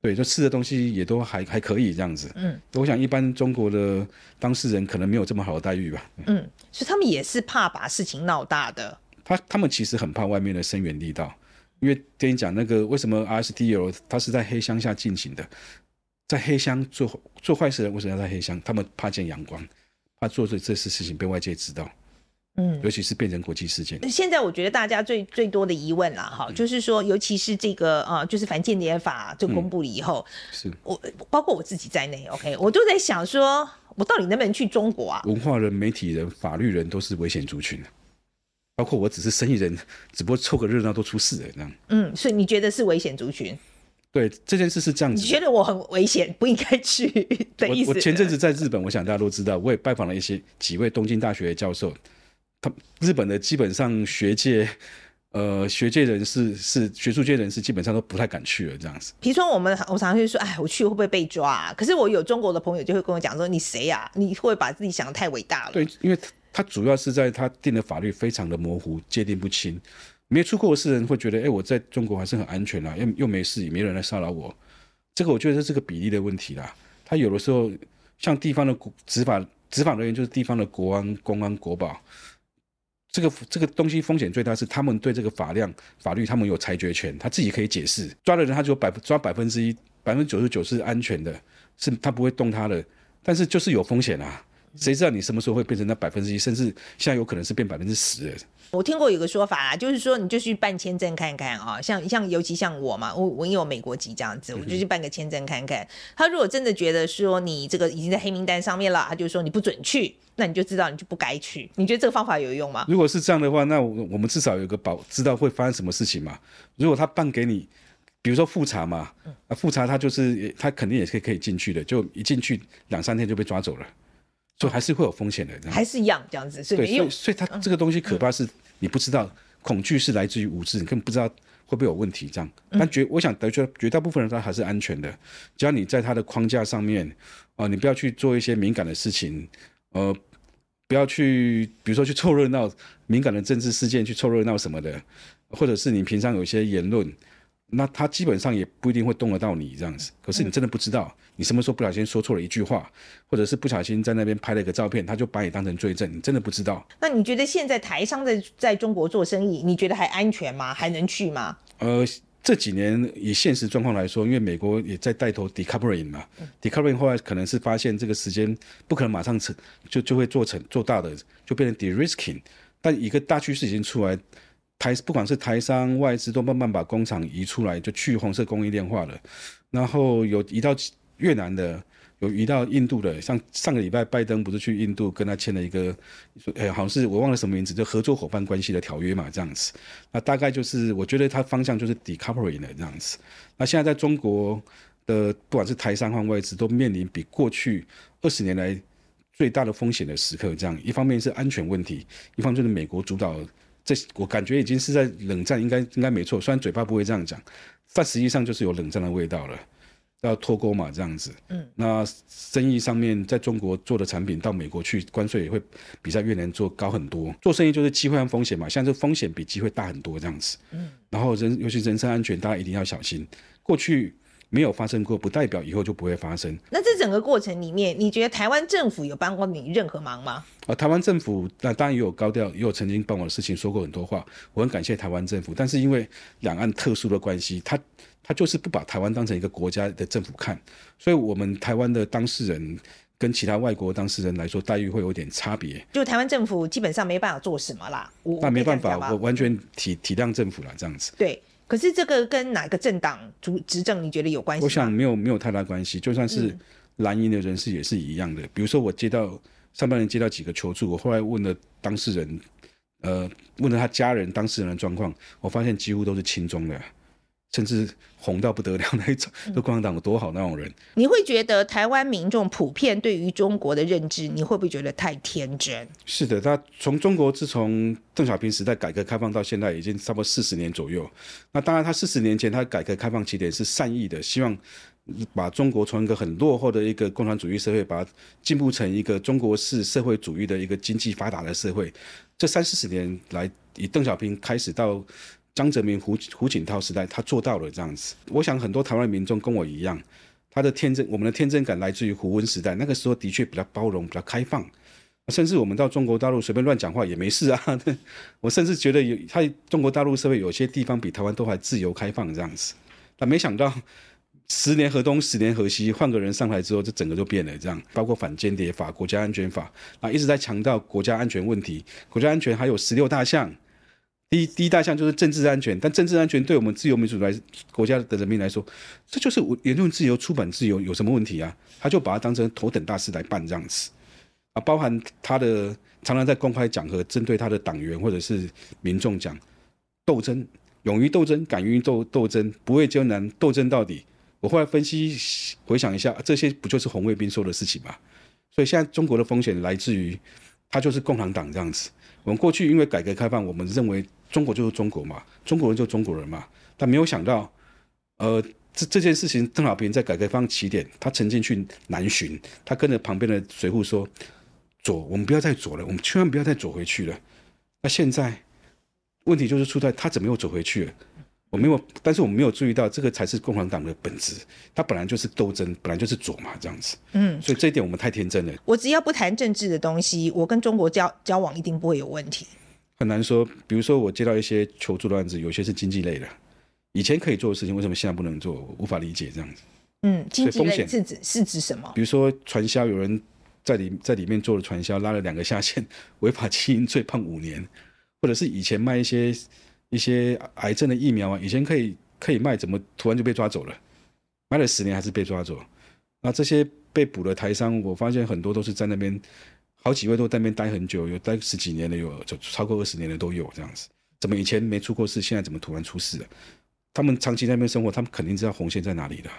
对，就吃的东西也都还还可以这样子。嗯，我想一般中国的当事人可能没有这么好的待遇吧。嗯，所以他们也是怕把事情闹大的。他他们其实很怕外面的声援力道，因为跟你讲那个为什么 R S D L 它是在黑箱下进行的。在黑箱做做坏事的人为什么要在黑箱？他们怕见阳光，怕做这这事情被外界知道，嗯，尤其是变成国际事件。现在我觉得大家最最多的疑问啦，哈、嗯，就是说，尤其是这个啊、呃，就是反间谍法就公布了以后，嗯、是我包括我自己在内 ，OK， 我都在想说，我到底能不能去中国啊？文化人、媒体人、法律人都是危险族群，包括我只是生意人，只不过凑个热闹都出事了这样。嗯，所以你觉得是危险族群？对，这件事是这样子。你觉得我很危险，不应该去的意思？ 我, 我前阵子在日本，我想大家都知道，我也拜访了一些几位东京大学的教授，他日本的基本上学界。呃，学界人士是学术界人士基本上都不太敢去了这样子。比如说我们我常常就说，哎，我去会不会被抓啊？可是我有中国的朋友就会跟我讲说，你谁啊？你会把自己想得太伟大了。对，因为他主要是在他定的法律非常的模糊，界定不清。没出过事的人会觉得，哎，我在中国还是很安全啦，又又没事，也没人来骚扰我。这个我觉得是个比例的问题啦。他有的时候像地方的执法执法人员，就是地方的国安、公安、国保。这个这个东西风险最大是他们对这个法量法律他们有裁决权，他自己可以解释，抓的人他只有百抓百分之一，百分之九十九是安全的，是他不会动他的，但是就是有风险啊，谁知道你什么时候会变成那百分之一，甚至现在有可能是变百分之十。我听过有个说法、啊、就是说你就去办签证看看啊、哦，像像尤其像我嘛，我我有美国籍这样子，我就去办个签证看看。他如果真的觉得说你这个已经在黑名单上面了，他就说你不准去，那你就知道你就不该去。你觉得这个方法有用吗？如果是这样的话，那我们至少有个保知道会发生什么事情嘛。如果他办给你，比如说复查嘛，啊、复查他就是他肯定也是可以进去的，就一进去两三天就被抓走了。所以还是会有风险的，还是一样这样子，所以没有。所以它这个东西可怕是你不知道，嗯、恐惧是来自于无知，你根本不知道会不会有问题这样。但绝我想绝绝大部分人他还是安全的，只要你在他的框架上面，呃、你不要去做一些敏感的事情，呃，不要去比如说去凑热闹，敏感的政治事件去凑热闹什么的，或者是你平常有一些言论。那他基本上也不一定会动得到你这样子，可是你真的不知道，你什么时候不小心说错了一句话，或者是不小心在那边拍了一个照片，他就把你当成罪证，你真的不知道。那你觉得现在台商在在中国做生意，你觉得还安全吗？还能去吗？呃，这几年以现实状况来说，因为美国也在带头 decoupling 嘛、嗯、，decoupling 后来可能是发现这个时间不可能马上就就会做成做大的，就变成 de-risking， 但一个大趋势已经出来。台不管是台商外资都慢慢把工厂移出来，就去红色供应链化了，然后有移到越南的，有移到印度的，像上个礼拜拜登不是去印度跟他签了一个、欸、好像是我忘了什么名字，就合作伙伴关系的条约嘛这样子。那大概就是我觉得它方向就是 decoupling 的这样子。那现在在中国的不管是台商和外资都面临比过去二十年来最大的风险的时刻这样，一方面是安全问题，一方面就是美国主导，这我感觉已经是在冷战，应该应该没错，虽然嘴巴不会这样讲，但实际上就是有冷战的味道了，要脱钩嘛这样子。嗯，那生意上面在中国做的产品到美国去，关税也会比在越南做高很多。做生意就是机会和风险嘛，现在这风险比机会大很多这样子。嗯，然后人尤其人身安全，大家一定要小心。过去没有发生过，不代表以后就不会发生。那这整个过程里面，你觉得台湾政府有帮过你任何忙吗？呃、台湾政府那当然也有高调，也有曾经帮我的事情说过很多话，我很感谢台湾政府。但是因为两岸特殊的关系，他他就是不把台湾当成一个国家的政府看，所以我们台湾的当事人跟其他外国当事人来说待遇会有点差别。就台湾政府基本上没办法做什么啦，那没办法，我完全体体谅政府啦，这样子。对。可是这个跟哪个政党执政你觉得有关系吗？我想没有没有太大关系，就算是蓝营的人士也是一样的。嗯、比如说我接到上半年接到几个求助，我后来问了当事人，呃，问了他家人当事人的状况，我发现几乎都是亲中的，甚至红到不得了那一种，都共产党有多好那种人。嗯、你会觉得台湾民众普遍对于中国的认知，你会不会觉得太天真？是的，他从中国自从邓小平时代改革开放到现在已经差不多四十年左右。那当然他四十年前他改革开放起点是善意的，希望把中国从一个很落后的一个共产主义社会，把它进步成一个中国式社会主义的一个经济发达的社会。这三四十年来，以邓小平开始到江泽民 胡, 胡锦涛时代他做到了这样子。我想很多台湾民众跟我一样，他的天真，我们的天真感来自于胡温时代，那个时候的确比较包容比较开放，甚至我们到中国大陆随便乱讲话也没事啊我甚至觉得有他中国大陆社会有些地方比台湾都还自由开放这样子。但没想到十年河东十年河西，换个人上台之后就整个就变了这样。包括反间谍法、国家安全法，一直在强调国家安全问题。国家安全还有十六大项，第一, 第一大项就是政治安全，但政治安全对我们自由民主来国家的人民来说，这就是言论自由、出版自由，有什么问题啊？他就把它当成头等大事来办这样子啊，包含他的常常在公开讲和针对他的党员或者是民众讲斗争。勇于斗争，敢于斗斗争，不畏艰难，斗争到底。我后来分析回想一下，这些不就是红卫兵说的事情吗？所以现在中国的风险来自于它就是共产党这样子。我们过去因为改革开放，我们认为中国就是中国嘛，中国人就是中国人嘛，但没有想到呃这, 这件事情，邓小平在改革开放起点，他曾经去南巡，他跟着旁边的随扈说：“左，我们不要再左了，我们千万不要再左回去了。”那现在问题就是出在他怎么又左回去了？我没有，但是我们没有注意到，这个才是共产党的本质，他本来就是斗争，本来就是左嘛，这样子。嗯，所以这一点我们太天真了。我只要不谈政治的东西，我跟中国 交, 交往一定不会有问题。很难说，比如说我接到一些求助的案子，有些是经济类的。以前可以做的事情为什么现在不能做，我无法理解这样子。嗯，经济类是 指, 是指什么？比如说传销，有人在 里, 在里面做了传销，拉了两个下线，违法经营罪判五年。或者是以前卖一些一些癌症的疫苗啊，以前可以可以卖，怎么突然就被抓走了？卖了十年还是被抓走。那这些被捕的台商，我发现很多都是在那边，好几位都在那边待很久，有待十几年的，有超过二十年的都有这样子。怎么以前没出过事，现在怎么突然出事了？他们长期在那边生活，他们肯定知道红线在哪里的。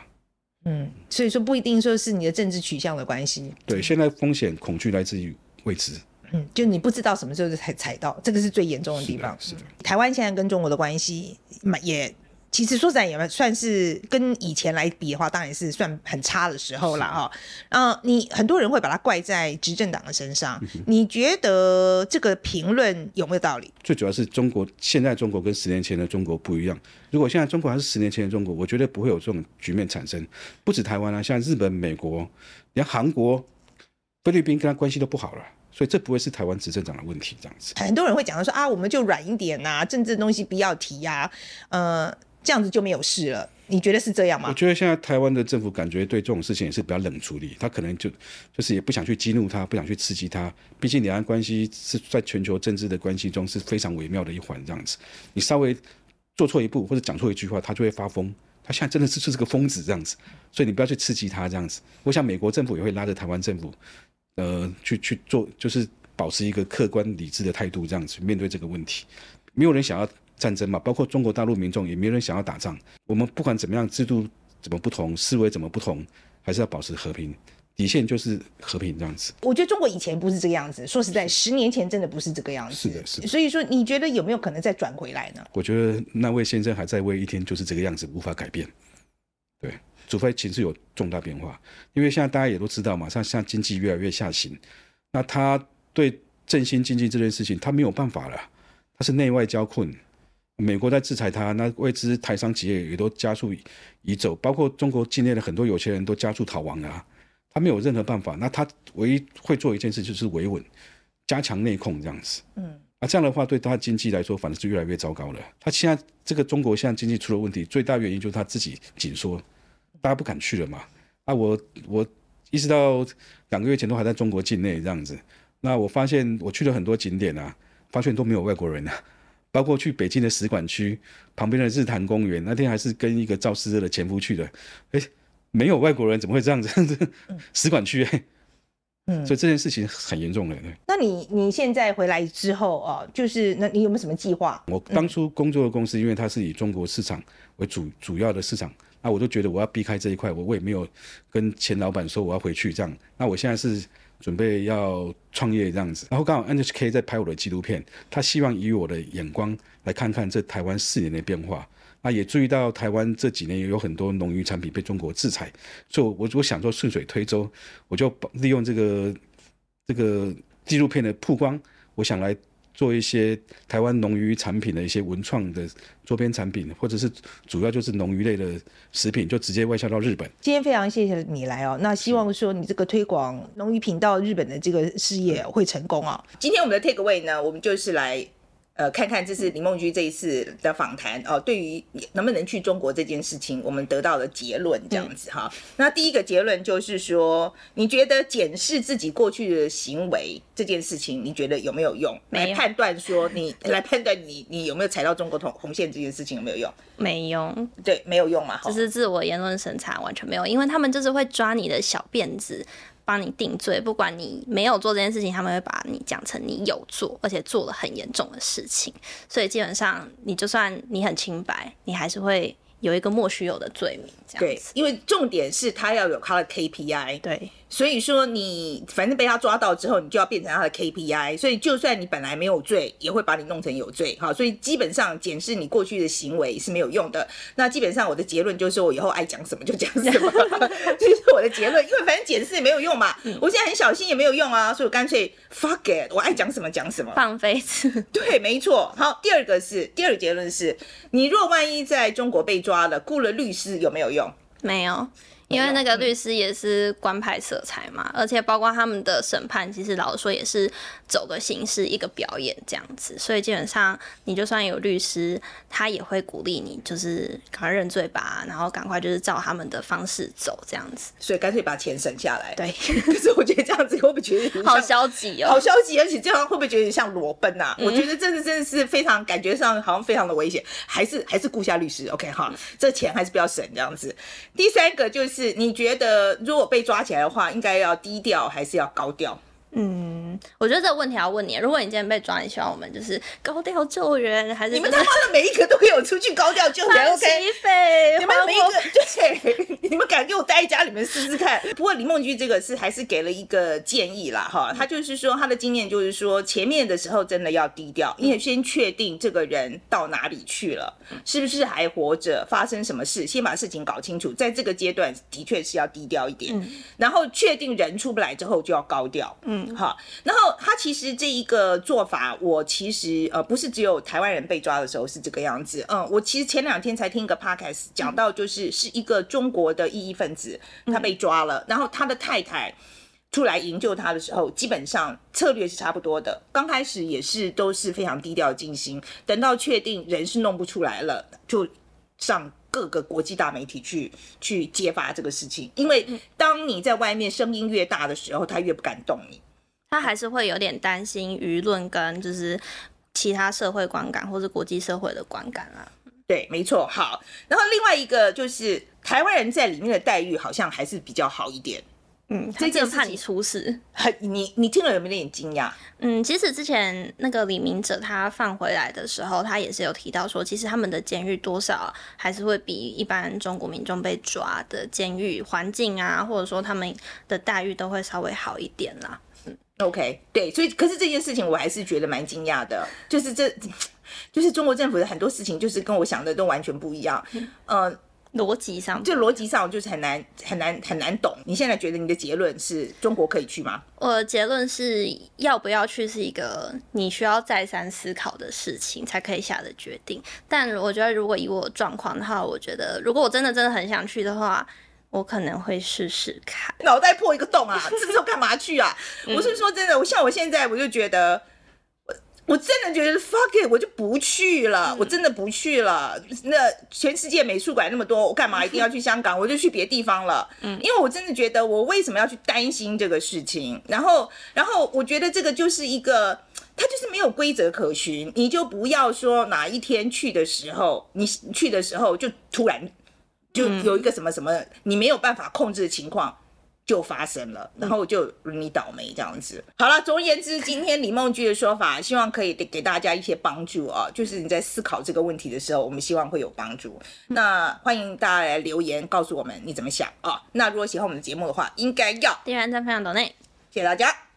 嗯，所以说不一定说是你的政治取向的关系。对，现在风险恐惧来自于未知。嗯，就你不知道什么时候才踩到，这个是最严重的地方。是的，是的。嗯，台湾现在跟中国的关系也，其实说实在也算是跟以前来比的话，当然是算很差的时候了。呃、你很多人会把它怪在执政党的身上，嗯，你觉得这个评论有没有道理？最主要是中国现在中国跟十年前的中国不一样。如果现在中国还是十年前的中国，我觉得不会有这种局面产生。不止台湾啊，像日本、美国，连韩国、菲律宾跟他关系都不好了。所以这不会是台湾执政党的问题，这样子。很多人会讲到说啊，我们就软一点啊，政治的东西不要提啊，呃这样子就没有事了，你觉得是这样吗？我觉得现在台湾的政府感觉对这种事情也是比较冷处理，他可能就就是也不想去激怒他，不想去刺激他。毕竟两岸关系是在全球政治的关系中是非常微妙的一环，这样子。你稍微做错一步或者讲错一句话，他就会发疯。他现在真的是就是个疯子这样子，所以你不要去刺激他这样子。我想美国政府也会拉着台湾政府，呃，去去做，就是保持一个客观理智的态度，这样子面对这个问题。没有人想要战争嘛，包括中国大陆民众也没有人想要打仗。我们不管怎么样，制度怎么不同，思维怎么不同，还是要保持和平，底线就是和平这样子。我觉得中国以前不是这个样子，说实在，十年前真的不是这个样子。是的，是的。所以说，你觉得有没有可能再转回来呢？我觉得那位先生还在位一天就是这个样子，无法改变。对，除非情势有重大变化，因为现在大家也都知道嘛，像像经济越来越下行，那他对振兴经济这件事情，他没有办法了，他是内外交困。美国在制裁他，那外资台商企业也都加速移走，包括中国境内的很多有钱人都加速逃亡啊，他没有任何办法。那他唯一会做一件事就是维稳，加强内控这样子。嗯，啊，这样的话对他经济来说反正是越来越糟糕了。他现在这个中国现在经济出了问题，最大原因就是他自己紧缩，大家不敢去了嘛。啊，我我一直到两个月前都还在中国境内这样子。那我发现我去了很多景点啊，发现都没有外国人啊。包括去北京的使馆区旁边的日坛公园，那天还是跟一个肇事者的前夫去的，哎，没有外国人，怎么会这样子？使馆区，欸，嗯，所以这件事情很严重了。那 你, 你现在回来之后，哦，就是那你有没有什么计划？我当初工作的公司，因为它是以中国市场为 主, 主要的市场，那我都觉得我要避开这一块，我也没有跟前老板说我要回去这样。那我现在是准备要创业这样子，然后刚好 N H K 在拍我的纪录片，他希望以我的眼光来看看这台湾四年的变化。那也注意到台湾这几年有很多农渔产品被中国制裁，所以 我, 我想说顺水推舟，我就利用这个这个纪录片的曝光，我想来做一些台湾农渔产品的一些文创的周边产品，或者是主要就是农渔类的食品，就直接外销到日本。今天非常谢谢你来哦，那希望说你这个推广农渔频道日本的这个事业会成功哦。今天我们的 take away 呢，我们就是来呃看看这是李孟居这一次的访谈哦，对于能不能去中国这件事情，我们得到的结论这样子哈。嗯，那第一个结论就是说，你觉得检视自己过去的行为这件事情，你觉得有没有用？没有。来判断说你来判断你你有没有踩到中国红线这件事情有没有用？没用。对，没有用嘛，就是自我言论审查完全没有，因为他们就是会抓你的小辫子。帮你定罪，不管你没有做这件事情，他们会把你讲成你有做，而且做了很严重的事情。所以基本上你就算你很清白，你还是会有一个莫须有的罪名这样子。对，因为重点是他要有他的 K P I。 对，所以说你反正被他抓到之后，你就要变成他的 K P I， 所以就算你本来没有罪，也会把你弄成有罪。好，所以基本上检视你过去的行为是没有用的。那基本上我的结论就是，我以后爱讲什么就讲什么，这是我的结论。因为反正检视也没有用嘛，嗯、我现在很小心也没有用啊，所以我干脆 fuck it， 我爱讲什么讲什么，放飞自我。对，没错。好，第二个是第二个结论是，你若万一在中国被抓了，雇了律师有没有用？没有。因为那个律师也是官派色彩嘛，而且包括他们的审判，其实老实说也是走个形式一个表演这样子，所以基本上你就算有律师，他也会鼓励你就是赶快认罪吧，然后赶快就是照他们的方式走这样子，所以干脆把钱省下来。对，可是我觉得这样子会不会觉得好消极哦，好消极，而且这样会不会觉得像裸奔啊、嗯、我觉得真的真的是非常感觉上好像非常的危险，还是还是雇下律师 OK 哈，这钱还是不要省这样子。第三个就是是你觉得如果被抓起来的话，应该要低调还是要高调？嗯，我觉得这个问题要问你，如果你今天被抓，你希望我们就是高调救援，还是、就是、你们他妈的每一个都给我出去高调救援 ？OK， 你们每一个对，你们敢给我待在家里面试试看？不过李梦菊这个是还是给了一个建议啦，哈，他就是说他的经验就是说前面的时候真的要低调，你也先确定这个人到哪里去了，是不是还活着，发生什么事，先把事情搞清楚，在这个阶段的确是要低调一点，嗯、然后确定人出不来之后就要高调，嗯。好，然后他其实这一个做法，我其实呃不是只有台湾人被抓的时候是这个样子，嗯，我其实前两天才听一个 podcast 讲到，就是是一个中国的异议分子，他被抓了，然后他的太太出来营救他的时候，基本上策略是差不多的，刚开始也是都是非常低调进行，等到确定人是弄不出来了，就上各个国际大媒体去去揭发这个事情，因为当你在外面声音越大的时候，他越不敢动你。他还是会有点担心舆论跟就是其他社会观感或是国际社会的观感啦、啊。对，没错。好，然后另外一个就是台湾人在里面的待遇好像还是比较好一点。嗯，他真的怕你出事。你你听了有没有点惊讶？嗯，其实之前那个李明哲他放回来的时候，他也是有提到说，其实他们的监狱多少还是会比一般中国民众被抓的监狱环境啊，或者说他们的待遇都会稍微好一点啦。OK， 对，所以可是这件事情我还是觉得蛮惊讶的，就是这，就是中国政府的很多事情就是跟我想的都完全不一样，呃，逻辑上，就逻辑上就是很难很难很难懂。你现在觉得你的结论是中国可以去吗？我的结论是要不要去是一个你需要再三思考的事情才可以下的决定，但我觉得如果以我状况的话，我觉得如果我真的真的很想去的话，我可能会试试看。脑袋破一个洞啊，这时候干嘛去啊？我是说真的，我像我现在我就觉得 我, 我真的觉得 fuck it， 我就不去了、嗯、我真的不去了。那全世界美术馆那么多，我干嘛一定要去香港？我就去别地方了、嗯、因为我真的觉得我为什么要去担心这个事情，然后然后我觉得这个就是一个它就是没有规则可循，你就不要说哪一天去的时候，你去的时候就突然就有一个什么什么你没有办法控制的情况就发生了，然后就你倒霉这样子。好了，总而言之，今天李梦菊的说法希望可以给大家一些帮助啊，就是你在思考这个问题的时候，我们希望会有帮助。那欢迎大家来留言告诉我们你怎么想啊。那如果喜欢我们的节目的话，应该要订阅、按赞、分享、抖内，谢谢大家。